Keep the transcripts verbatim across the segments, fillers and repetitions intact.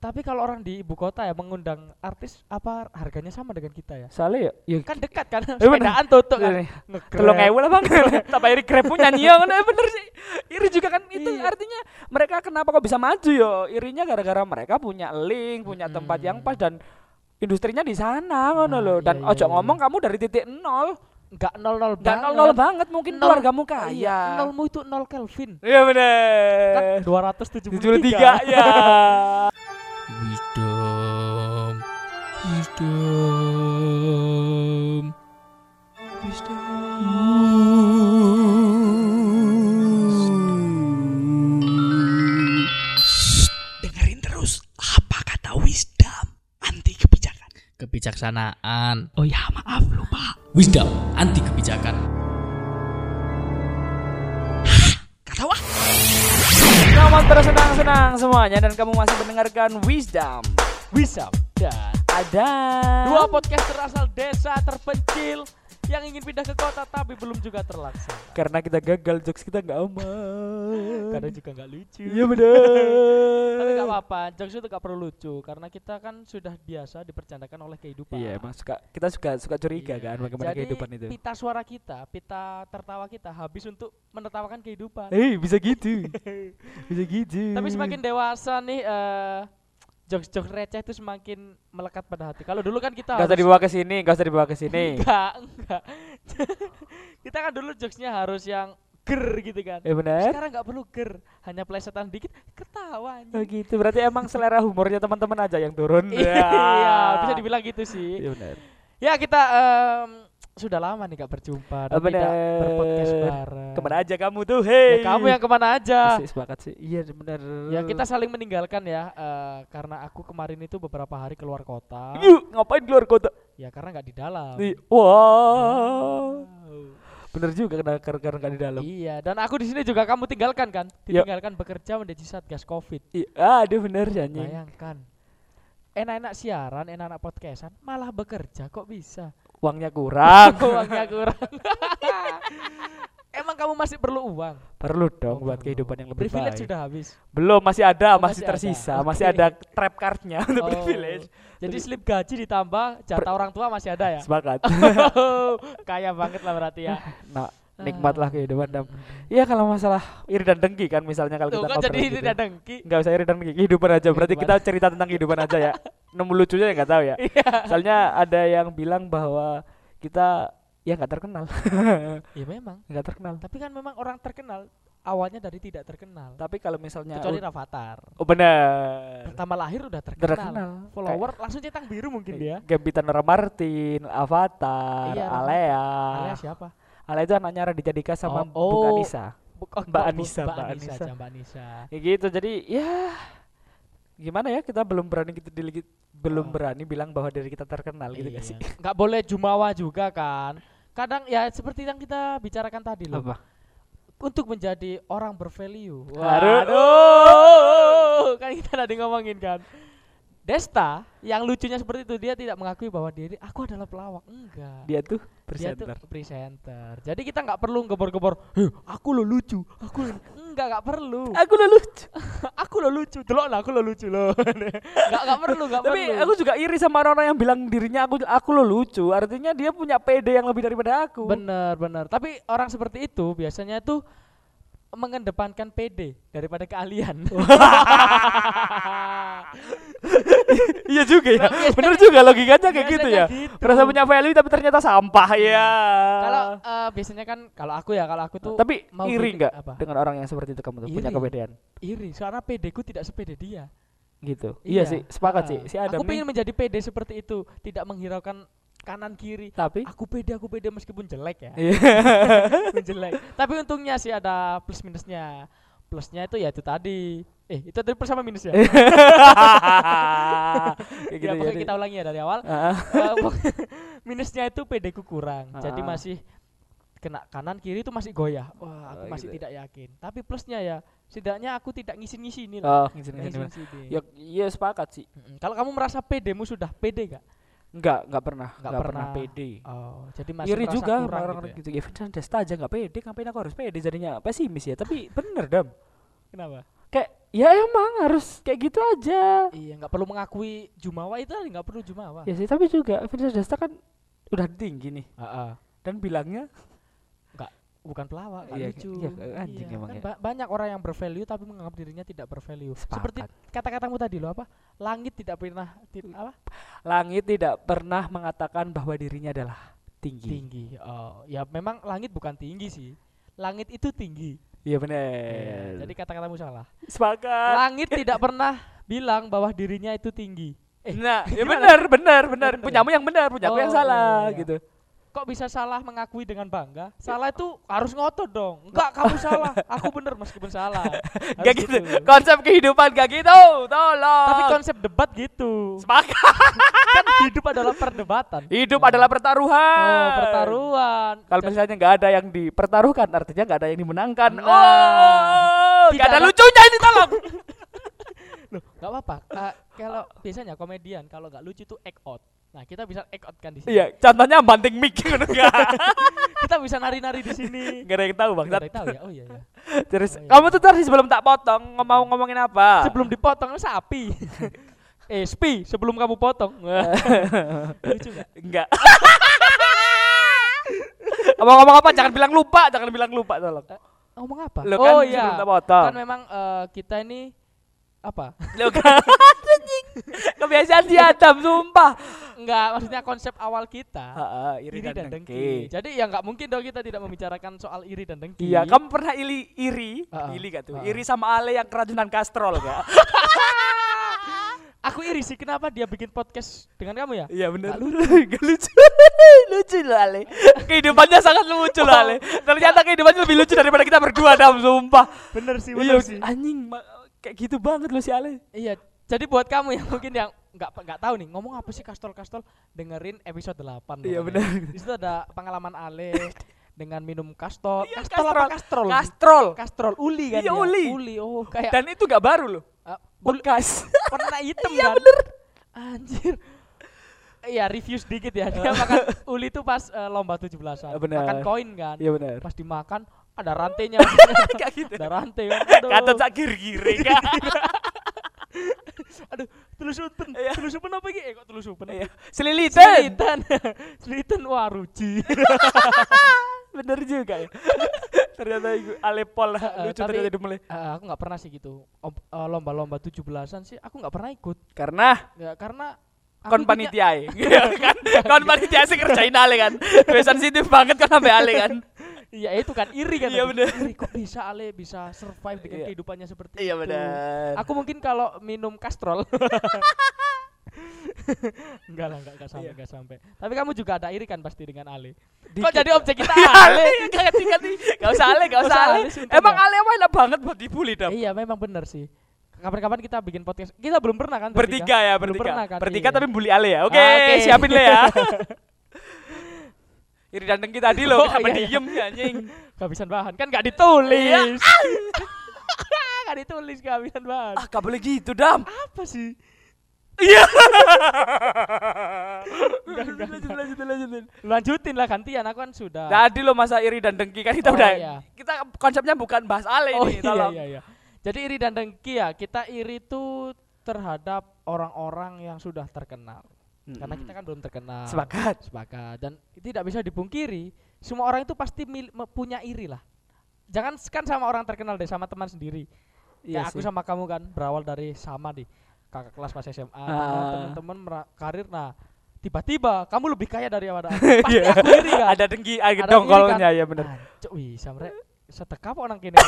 Tapi kalau orang di ibu kota ya mengundang artis apa harganya sama dengan kita ya? Soalnya ya, ya kan dekat kan, sepedaan tutup kan. Telung ewe lah bang, tapi iri grab punya nyiang, bener sih. Iri juga kan itu iya. Artinya mereka kenapa kok bisa maju yo? Irinya gara-gara mereka punya link, punya hmm. tempat yang pas dan industrinya di sana ngono nah, loh. Dan iya, iya. ojo ngomong kamu dari titik nol. Enggak nol-nol banget. Enggak nol-nol banget mungkin nol, keluargamu kaya. Iya, nolmu itu nol Kelvin. Iya bener. Kan dua ratus tujuh puluh tiga ya. Wisdom. Wisdom. Wisdom. Dengerin terus apa kata wisdom anti kebijakan. Kebijaksanaan. Oh ya, maaf lupa. Wisdom anti kebijakan. Hah, kata wah. Selamat bersenang-senang semuanya dan kamu masih mendengarkan Wisdom, Wisdom dan ada dua podcaster asal desa terpencil yang ingin pindah ke kota tapi belum juga terlaksana. Karena kita gagal, jokes kita nggak aman. Karena juga nggak lucu. Iya benar. Tapi nggak apa-apa, jokes itu nggak perlu lucu karena kita kan sudah biasa dipercandakan oleh kehidupan. Iya, emang suka kita suka suka curiga iya. kan bagaimana jadi, kehidupan itu. Jadi pita suara kita, pita tertawa kita habis untuk menertawakan kehidupan. Eh hey, bisa gitu, bisa gitu. Tapi semakin dewasa nih. Uh, Jokes-jokes receh itu semakin melekat pada hati. Kalau dulu kan kita harus... Gak usah dibawa ke sini, gak usah dibawa ke sini. Enggak, enggak. Kita kan dulu jokesnya harus yang ger gitu kan. Ya bener. Sekarang gak perlu ger, hanya plesetan dikit, ketawa. Oh gitu, berarti emang selera humornya teman-teman aja yang turun. Iya, bisa dibilang gitu sih. Ya bener. Ya kita... Um, sudah lama nih gak berjumpa dan bener. Tidak berpodcast bareng. Kemana aja kamu tuh, hei? Ya, kamu yang kemana aja? Masih sepakat sih, iya benar. Ya kita saling meninggalkan ya, uh, karena aku kemarin itu beberapa hari keluar kota. Yuh, ngapain keluar kota? Ya karena gak di dalam. Wow, wow. Bener juga karena karena gak di dalam. Iya, dan aku di sini juga kamu tinggalkan kan? Ditinggalkan yep. bekerja menjadi satgas covid. Iya, aduh bener ya. Bayangkan, enak-enak siaran, enak-enak podcastan, malah bekerja kok bisa? Uangnya kurang. Uangnya kurang. Emang kamu masih perlu uang? Perlu dong oh, buat kehidupan yang lebih privilege baik. Privilege sudah habis? Belum, masih ada, oh, masih, masih tersisa, ada. Masih okay. ada trap card-nya untuk oh, privilege. Jadi slip gaji ditambah jatah per- orang tua masih ada ya? Sepakat. Kaya banget lah berarti ya. Nah, nikmatlah kehidupan dan iya kalau masalah iri dan dengki kan misalnya kalau kita ngobrol jadi iri gitu. Dan dengki enggak usah iri dan dengki kehidupan aja berarti kehidupan. Kita cerita tentang kehidupan aja ya nemu lucunya ya enggak tahu ya soalnya ada yang bilang bahwa kita ya enggak terkenal ya memang enggak terkenal tapi kan memang orang terkenal awalnya dari tidak terkenal tapi kalau misalnya kecuali Rafathar oh benar pertama lahir udah terkenal, terkenal. Follower kayak langsung cetak biru mungkin dia Gabby Tanner Martin Avatar iya, Alea Alea siapa Ala itu anaknya Raditya Dika sama oh, oh. Bung Anissa. Bukan Mbak Anissa, Mbak Anissa, Mbak Anissa. Ya gitu. Jadi ya gimana ya kita belum berani kita gitu, belum oh. berani bilang bahwa diri kita terkenal gitu iya. sih. Enggak boleh jumawa juga kan. Kadang ya seperti yang kita bicarakan tadi loh. Apa? Untuk menjadi orang bervalue. Waduh. Kan kita tadi ngomongin kan. Desta yang lucunya seperti itu dia tidak mengakui bahwa diri aku adalah pelawak enggak dia tuh presenter dia tuh presenter jadi kita nggak perlu gebor-gebor hey, aku lo lucu aku lo... enggak nggak perlu aku lo lucu aku lo lucu delok lah aku lo lucu lo nggak nggak perlu nggak perlu tapi aku juga iri sama orang-orang yang bilang dirinya aku aku lo lucu artinya dia punya P D yang lebih daripada aku bener bener tapi orang seperti itu biasanya tuh mengedepankan P D daripada keahlian. Iya juga ya. Bener juga logikanya kayak gitu ya. Gitu. Terasa punya value tapi ternyata sampah hmm. ya. Kalau uh, biasanya kan kalau aku ya kalau aku tuh tapi mau iri enggak dengan orang yang seperti itu kamu tuh iri. Punya kepedean? Iri, karena P D-ku tidak sepede dia. Gitu. Iya, iya sih, sepakat uh, sih. Si Adam aku pengen menjadi P D seperti itu, tidak menghiraukan kanan kiri tapi aku pede aku pede meskipun jelek ya jelek tapi untungnya sih ada plus minusnya plusnya itu ya itu tadi eh itu tadi plus sama minus ya ya, gitu ya pokoknya jadi. Kita ulangi ya dari awal uh-huh. uh, minusnya itu pede ku kurang uh-huh. jadi masih kena kanan kiri itu masih goyah wah aku oh, masih gitu. Tidak yakin tapi plusnya ya setidaknya aku tidak ngisin-ngisinin oh, ngisin-ngisin ya iya sepakat sih mm-hmm. Kalau kamu merasa pedemu sudah pede gak? Enggak, enggak pernah, enggak, enggak pernah, pernah pede. Oh, jadi masih iri juga orang-orang gitu. Ya, Vincent Desta aja enggak pede, ngapain aku harus pede jadinya pesimis ya. Tapi bener, Dam. Kenapa? Kayak Ya emang harus kayak gitu aja. Iya, nggak perlu mengakui jumawa itu, nggak perlu jumawa. Ya sih, tapi juga Vinicius Desta kan udah tinggi nih. Uh-uh. Dan bilangnya nggak, bukan pelawak, iya, lucu. Iya, anjing iya. Emang kan ya. ba- banyak orang yang bervalue tapi menganggap dirinya tidak bervalue. Sepakat. Seperti kata-katamu tadi lo apa? Langit tidak pernah tid- apa? Langit tidak pernah mengatakan bahwa dirinya adalah tinggi. Tinggi. Oh, ya memang langit bukan tinggi sih. Langit itu tinggi. Iya benar. Ya, jadi kata-katamu salah. Sepakat. Langit tidak pernah bilang bahwa dirinya itu tinggi. Eh, nah, ya benar, benar, benar. Punyamu yang benar, punyaku oh, yang salah iya, iya. gitu. Kok bisa salah mengakui dengan bangga? Salah itu harus ngotot dong. Enggak, kamu salah, aku benar meskipun salah. Gak gitu. gitu. Konsep kehidupan gak gitu, tolong. Tapi konsep debat gitu. Sepakat. Kan hidup adalah perdebatan. Hidup nah. adalah pertaruhan. Oh, pertaruhan. Kalau misalnya gak ada yang dipertaruhkan, artinya gak ada yang dimenangkan. Nah. Oh, tidak gak ada, ada lucunya ini, tolong. Loh, gak apa-apa. Uh, kalau biasanya komedian, kalau gak lucu itu act out. Nah, kita bisa act out kan di sini. Iya, contohnya banting mic gitu enggak. Kita bisa nari-nari di sini. Enggak ada yang tahu, Bang. Enggak ada yang tahu ya. Oh iya ya. Terus oh, iya. kamu tuh tadi sebelum tak potong mau ngomongin apa? Sebelum dipotong sapi. eh, spi, sebelum kamu potong. Lucu enggak? Enggak. Abang ngomong apa? Jangan bilang lupa, jangan bilang lupa tolong. Ngomong apa? Loh, kan oh iya. Kan memang uh, kita ini apa? Loh, kebiasaan diadam, sumpah. Enggak, maksudnya konsep awal kita uh, uh, iri, iri dan, dan dengki. dengki. Jadi ya enggak mungkin dong kita tidak membicarakan soal iri dan dengki. Iya, kamu pernah ili, iri, uh, ili gak tuh? Uh. Iri sama Ale yang keracunan kastrol gak? Aku iri sih, kenapa dia bikin podcast dengan kamu ya? Iya benar. Lucu, lucu, lucu loh Ale. Kehidupannya sangat lucu loh Ale. Ternyata kehidupannya lebih lucu daripada kita berdua, Dam, sumpah. Bener sih, bener sih. Anjing, kayak gitu banget loh si Ale. Iya. Jadi buat kamu yang mungkin yang enggak enggak tahu nih ngomong apa sih kastrol-kastrol, dengerin episode delapan. Iya benar. Di situ ada pengalaman Ale dengan minum kastrol. Iya, kastrol, kastrol, kastrol. Kastrol. Kastrol uli kan. Iya, ya? uli. uli. Oh, kayak dan itu enggak baru loh. Uh, bekas. Warna hitam. Iya, kan? Bener. Anjir. Iya, review sedikit ya. Dia makan uli itu pas uh, lomba tujuh belasan. Bener. Makan koin kan. Iya benar. Pas dimakan ada rantainya. Kayak gitu. Ada rantai. Kata tak gir-giring. Aduh, telusupen, telusupen apa gitu? Eh, kok telusupen? Iya. Selilitan, selilitan, selilitan waruji. Bener juga ya. Ternyata Alepol uh, lucu tapi, ternyata dimulai. Uh, aku nggak pernah sih gitu. Om, uh, lomba-lomba tujuh belasan sih, aku nggak pernah ikut. Karena? Ya, karena. Kon panitiae, kan? Kon panitiae sih kerjain Ale kan. Sensitif banget kan sampai Ale kan. Iya itu kan iri kan. Iya benar. Iri kok bisa Ale bisa survive dengan iya. kehidupannya seperti iya, itu. Iya benar. Aku mungkin kalau minum kastrol. Enggak lah, enggak sampai, enggak sampai. Tapi kamu juga ada iri kan pasti dengan Ale. Dikit kok jadi objek kita Ale? Enggak tinggi-tinggi. Enggak usah Ale, enggak usah Ale. Emang Ale mah enak banget buat dibully Dam. Iya, memang benar sih. Kapan-kapan kita bikin podcast. Kita belum pernah kan? Bertiga ya, bertiga. Pernah, kan? Bertiga iya. Tapi bully Ale ya. Oke, okay, ah, okay. Siapin Le ya. Iri dan dengki tadi loh, kenapa oh, iya, diem iya. anjing? Kehabisan bahan, kan gak ditulis. Gak ditulis, kehabisan bahan. Ah, gak boleh gitu, Dam. Apa sih? Iya. Lanjutin, lanjutin, lanjutin. Lanjutin lah, gantian, aku kan sudah. Tadi loh masa iri dan dengki, kan kita oh, udah, iya. kita konsepnya bukan bahas Ale oh, ini. Iya, iya, iya. Jadi iri dan dengki ya, kita iri itu terhadap orang-orang yang sudah terkenal. Karena kita kan belum terkenal. Sepakat. Sepakat. Dan tidak bisa dipungkiri, semua orang itu pasti mil- punya iri lah. Jangan kan sama orang terkenal deh, sama teman sendiri. Iya kayak sih. Aku sama kamu kan berawal dari sama di kakak kelas pas S M A, ah. teman-teman mer- karir. Nah, tiba-tiba kamu lebih kaya dari awal. Pasti aku iri kan. Ada dengki, ada dongkolnya kan? Ya benar. Cuk, wih, samre sedekah kok orang kene.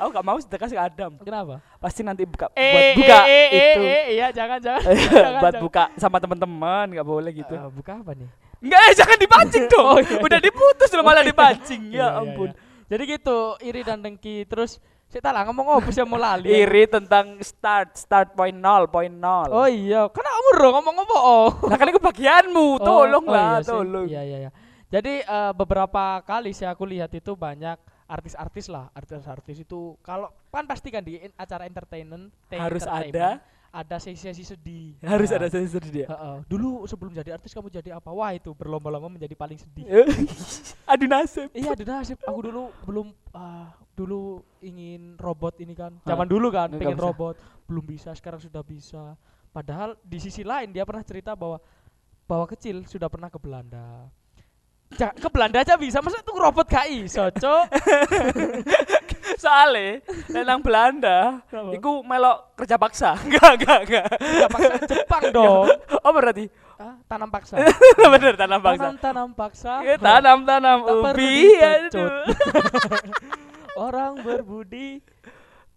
Aku gak mau sedekah si Adam. Kenapa? Pasti nanti buka e, buat buka e, e, itu. E, e, iya jangan jangan. jangan buat jangan. Buka sama teman-teman, gak boleh gitu. Uh, buka apa nih? Enggak, eh, jangan dipancing dong. Oh, iya, udah iya. diputus loh malah oh, iya. dipancing. Ya iya, ampun. Iya, iya. Jadi gitu, iri dan dengki. Terus kita lah ngomong apa sih mau lali. Iri tentang start start point nol point nol. Oh iya, karena kamu roh ngomong apa? Oh. Lah kan itu bagianmu. Tolonglah, oh, oh, iya, tolong. Iya iya iya. Jadi uh, beberapa kali sih aku lihat itu banyak artis-artis lah, artis-artis itu kalau kan pasti kan di acara entertainment harus entertainment, ada ada sesi-sesi sedih. Harus nah, ada sesi sedih ya. Uh-uh. Dulu sebelum jadi artis kamu jadi apa? Wah itu berlomba-lomba menjadi paling sedih. Aduh nasib. Iya aduh nasib. Aku dulu belum uh, dulu ingin robot ini kan, zaman dulu kan nggak pengen bisa. Robot belum bisa, sekarang sudah bisa. Padahal di sisi lain dia pernah cerita bahwa bahwa kecil sudah pernah ke Belanda. Ja, ke Belanda aja bisa, masa tuh robot gak iso, Cok? Soale nang Belanda iku melok kerja paksa. Enggak, enggak, enggak. Kerja paksa Jepang dong. Oh berarti ah, tanam paksa. Bener, tanam paksa. Tanam, tanam paksa. Ya, tanam, tanam ubi. Orang berbudi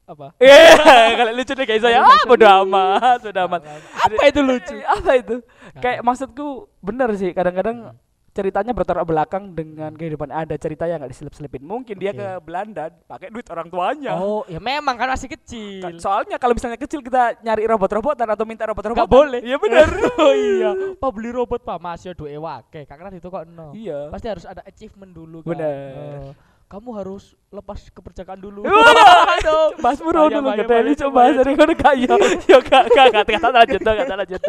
apa? Yeah, kalau lucu deh kayak saya, ah bodo amat, bodo amat. Apa itu lucu? Apa itu? Kayak maksudku bener sih, kadang-kadang ceritanya bertolak belakang dengan kehidupan. Ada cerita yang nggak diselip-selipin. Mungkin okay. Dia ke Belanda pakai duit orang tuanya. Oh, ya memang kan masih kecil. Soalnya kalau misalnya kecil kita nyari robot-robotan atau minta robot-robotan. Gak boleh. Iya bener. Oh iya. Pak beli robot Pak, masih ada ewake. Karena itu kok no. Iya. Pasti harus ada achievement dulu kan. Bener. Oh. Kamu harus lepas keperjakaan dulu. Mas Muro dulu keteli coba dari kono kaya. Yo gak gak kata lanjut kata lanjut.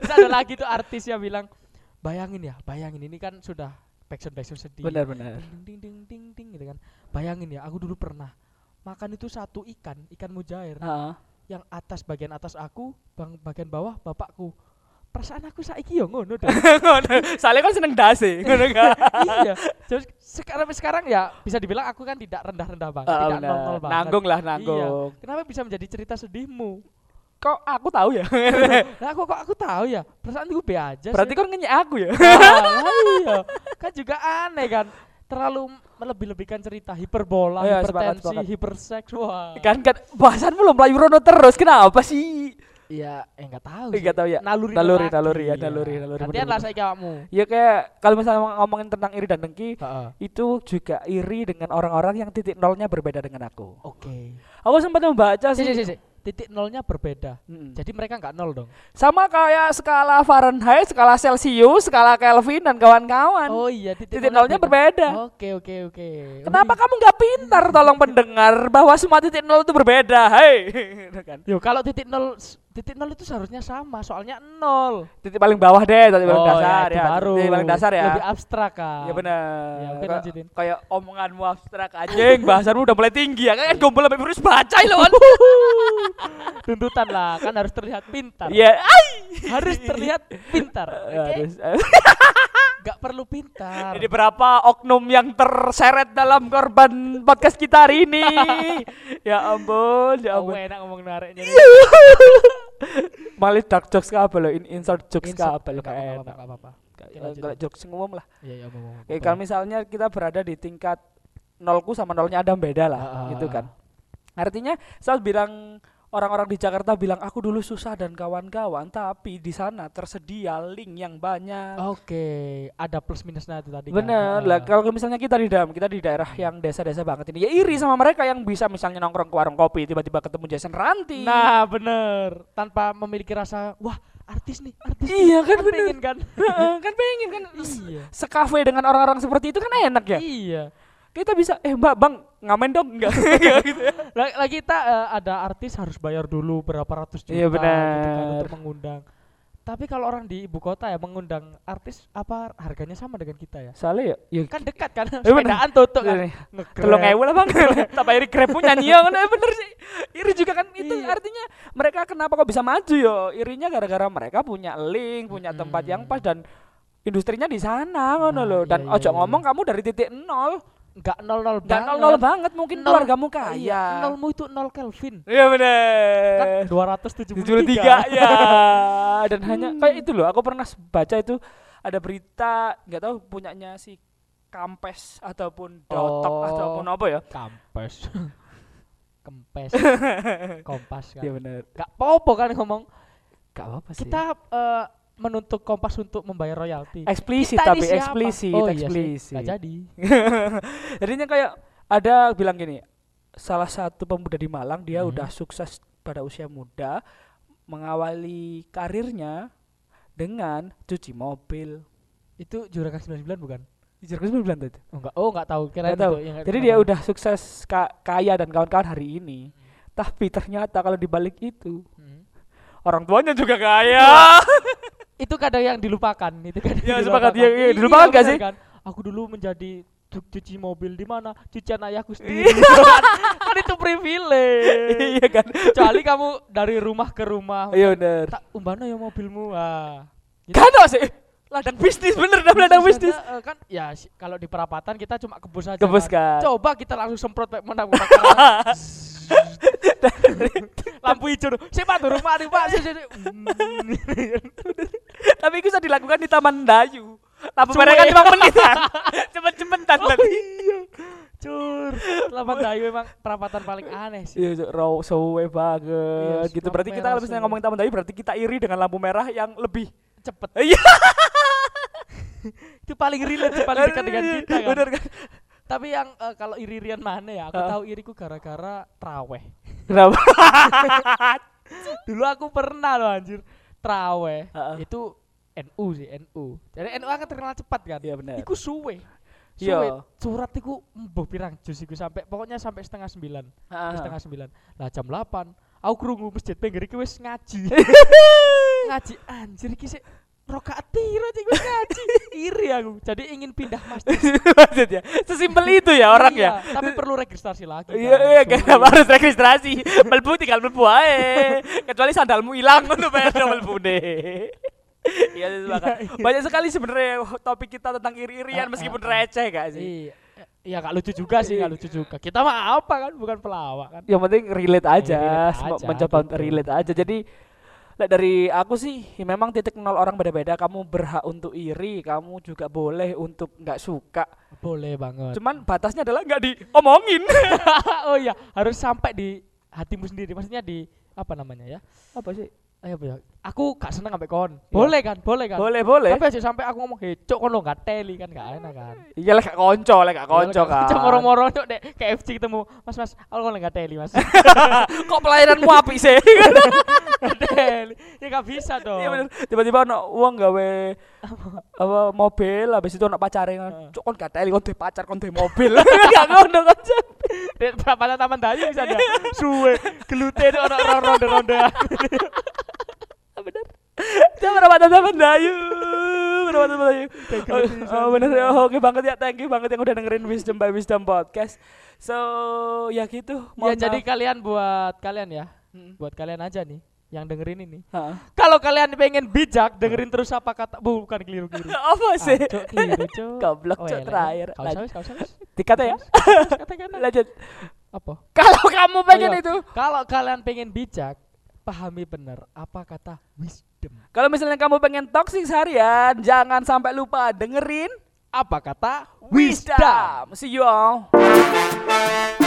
Ada lagi tuh artis yang bilang, "Bayangin ya, bayangin ini kan sudah backsound-backsound sedih." Benar benar. Ding ding ding ding gitu kan. Bayangin ya, aku dulu pernah makan itu satu ikan, ikan mujair. Heeh. Yang atas bagian atas aku, bang bagian bawah bapakku. Perasaan aku saiki ya ngono deh. Soalnya kan seneng dasi, ngono kan. Iya. Terus sekarang sekarang ya bisa dibilang aku kan tidak rendah-rendah banget, uh, tidak nol-nol banget. Nanggung lah, nanggung. Iya. Kenapa bisa menjadi cerita sedihmu? Kok aku tahu ya? Nah, aku kok aku tahu ya? Perasaan gue be aja. Berarti sih. Kan ngenyek aku ya. Ah, iya. Kan juga aneh kan. Terlalu melebih-lebihkan cerita, hiperbola, oh iya, hipertensi, semangat, semangat. Hiperseks. Wah. Kan kan bahasan belum melayu rono terus. Kenapa sih? Ya, enggak eh, tahu. Enggak tahu ya. Naluri, naluri, naluri ya, naluri, naluri. Gantian lah saya kamu. Ya kayak kalau misalnya ngomongin tentang iri dan dengki, uh-uh. itu juga iri dengan orang-orang yang titik nolnya berbeda dengan aku. Oke. Okay. Aku sempat membaca sih. Si, si, si. Titik nolnya berbeda. Mm-mm. Jadi mereka enggak nol dong. Sama kayak skala Fahrenheit, skala Celsius, skala Kelvin dan kawan-kawan. Oh iya, titik, titik nolnya berbeda. Oke, oke, oke. Kenapa Ui. Kamu enggak pintar tolong pendengar bahwa semua titik nol itu berbeda? Hei. Yo, kalau titik nol titik nol itu seharusnya sama, soalnya nol. Titik paling bawah deh, titik paling oh, dasar ya. Baru. Titik paling dasar ya. Lebih abstrak kan. Ya benar. Ya, oke, lanjutin. Kayak omonganmu abstrak anjing, bahasanmu udah mulai tinggi ya. Kan gombel sampai virus baca loh. Tuntutan lah, kan harus terlihat pintar. Iya. Yeah. Harus terlihat pintar. Harus. Okay. Gak perlu pintar. Jadi berapa oknum yang terseret dalam korban podcast kita hari ini? Ya ampun, ya ampun. Oh, enak ngomong nariknya. Malah dark jokes kabeh lho, insert jokes kabeh lho, gak enak apa-apa. Kalau jokes umum lah. Iya, iya umum. Kayak kalau misalnya kita berada di tingkat nolku sama nolnya ada beda lah, ah, gitu kan. Artinya saya bilang orang-orang di Jakarta bilang aku dulu susah dan kawan-kawan, tapi di sana tersedia link yang banyak. Oke, ada plus minusnya itu tadi. Bener kan? Lah, kalau misalnya kita di dalam, kita di daerah yang desa-desa banget ini, ya iri sama mereka yang bisa misalnya nongkrong ke warung kopi, tiba-tiba ketemu Jason Ranti. Nah, bener. Tanpa memiliki rasa, wah artis nih, artis. Iya kan, kan bener. Pengen kan? Kan pengen kan? Iya. Sekafe dengan orang-orang seperti itu kan enak ya? Iya. Kita bisa, eh mbak, bang, ngamen dong, enggak? Lagi kita uh, ada artis harus bayar dulu berapa ratus juta, iya gitu kan, untuk mengundang. Tapi kalau orang di ibu kota ya mengundang artis apa harganya sama dengan kita ya? Soalnya ya, ya kan dekat kan, ya sepedaan tutup kan. Tolong ewe lah bang, tak bayar grab punya nyiang, bener sih. Iri juga kan itu iya. Artinya mereka kenapa kok bisa maju yo? Irinya gara-gara mereka punya link, punya hmm. tempat yang pas dan industrinya di sana, ngono nah, loh. Dan iya, ojo iya. ngomong kamu dari titik nol. Enggak nol-nol banget. Enggak nol-nol banget, mungkin nol, keluargamu kaya. Iya, nolmu itu nol Kelvin. Iya benar. Kan dua ratus tujuh puluh tiga ya. Dan hmm. hanya kayak itu loh, aku pernah baca itu ada berita, enggak tahu punyanya si Kampes ataupun Dotok oh, ataupun apa ya? Kampes. Kempes. Kompas kan. Iya benar. Enggak apa-apa kan ngomong. Enggak apa-apa sih. Kita uh, menuntut Kompas untuk membayar royalti. Eksplisit tapi eksplisit, oh, eksplisit. Enggak iya jadi. Jadinya kayak ada bilang gini, salah satu pemuda di Malang dia hmm. udah sukses pada usia muda mengawali karirnya dengan cuci mobil. Itu Juragan sembilan puluh sembilan bukan? Juragan sembilan puluh sembilan tadi. Oh enggak, oh enggak tahu kira itu. Jadi dia udah sukses ka- kaya dan kawan-kawan hari ini. Hmm. Tapi ternyata kalau dibalik itu hmm. orang tuanya juga kaya. Itu kadang yang dilupakan, itu kadang. Ya, sepakat ya, dilupakan gak sih? Kan? Aku dulu menjadi cuci mobil di mana? Cucian ayahku sendiri. Kan itu privilege. Iya kan? Kecuali kamu dari rumah ke rumah. Iya bener. Tak umbana ya mobilmu. Ah. Gitu. Kan sih. Ladang bisnis bener, ladang bisnis. Ada, kan ya kalau di perapatan kita cuma kebus aja. Kebus kan. Coba kita langsung semprot kayak mana bakar. Lampu hijau. Siapa tuh rumah di Pak? Tapi itu bisa dilakukan di Taman Dayu. Lampu merah kan cuma menitan. Cepet-cepetan tadi. Cur, Taman Dayu memang perapatan paling aneh sih. Iya, raw sowe banget. Gitu berarti kita kalau misalnya ngomongin Taman Dayu berarti kita iri dengan lampu merah yang lebih cepet. Iya. Itu paling relate, paling dekat dengan kita kan. Bener kan? Tapi yang uh, kalau iri-irian mana ya? Aku uh. tahu iriku gara-gara traweh. Kenapa? Dulu aku pernah loh anjir traweh. Uh-uh. Itu N U sih, N U. Jadi N U kan terkenal cepat kan? Iya benar. Iku suwe. Suwe. Surat iku mbuh pirang jus iku sampai pokoknya sampai setengah sembilan. Uh-huh. Setengah sembilan. Lah jam delapan aku krungu masjid pinggir iki wis ngaji. Ngaji anjir iki sik rokaat piro sih gue ngaji. Iri aku. Jadi ingin pindah masjid. Maksudnya sesimpel itu ya orang iya, ya. Tapi perlu registrasi lagi. Iya, kan? Iya, harus registrasi. Melbu tinggal melbu ae. Kecuali sandalmu hilang untuk bayar melbu deh. Iya, sepakat. Banyak sekali sebenarnya topik kita tentang iri-irian meskipun receh gak sih? Iya. Iya gak lucu juga sih, gak lucu juga. Kita mah apa kan, bukan pelawak kan. Yang penting relate aja, eh, relate aja mencoba gitu. Relate aja. Jadi lah dari aku sih ya memang titik nol orang beda-beda. Kamu berhak untuk iri, kamu juga boleh untuk nggak suka. Boleh banget. Cuman batasnya adalah nggak diomongin. Oh iya, harus sampai di hatimu sendiri. Maksudnya di apa namanya ya? Apa sih? Ayo ya. Aku gak seneng ambek kon. Boleh kan? Boleh kan? Boleh, boleh. Tapi aja sampai aku ngomong hecok kon lo gak teli kan gak enak kan. Iya lek gak konco, lek gak konco kan. Cek moro-moro tok dek K F C ketemu. Mas mas, aku kon gak teli, Mas. Kok pelayananmu apik sih? Teli. Ya gak bisa dong. Iya bener. Tiba-tiba ono wong gawe apa mobil habis itu ono pacare kan. Cok kon gak teli kon duwe pacar kon duwe mobil. Gak ngono kan. Dek perapatan Taman Dayu bisa ada. Suwe gelute ono ronde-rondean. Bener. Kita perapatan Taman Dayu. Perapatan Taman Dayu. Oh, bener. Oh, oke banget ya. Thank you banget yang udah dengerin Wisdom by Wisdom Podcast. So, ya gitu. Ya jadi kalian buat kalian ya. Hmm. Buat kalian aja nih yang dengerin ini. Kalau kalian pengen bijak, dengerin terus apa kata bu, bukan keliru-keliru. Apa sih? Goblok cok terakhir. Lanjut. Dikata ya. Lanjut. Apa? Kalau kamu pengen itu. Kalau kalian pengen bijak, pahami benar apa kata wisdom. Kalau misalnya kamu pengen toxic seharian, jangan sampai lupa dengerin apa kata wisdom. wisdom. See you all.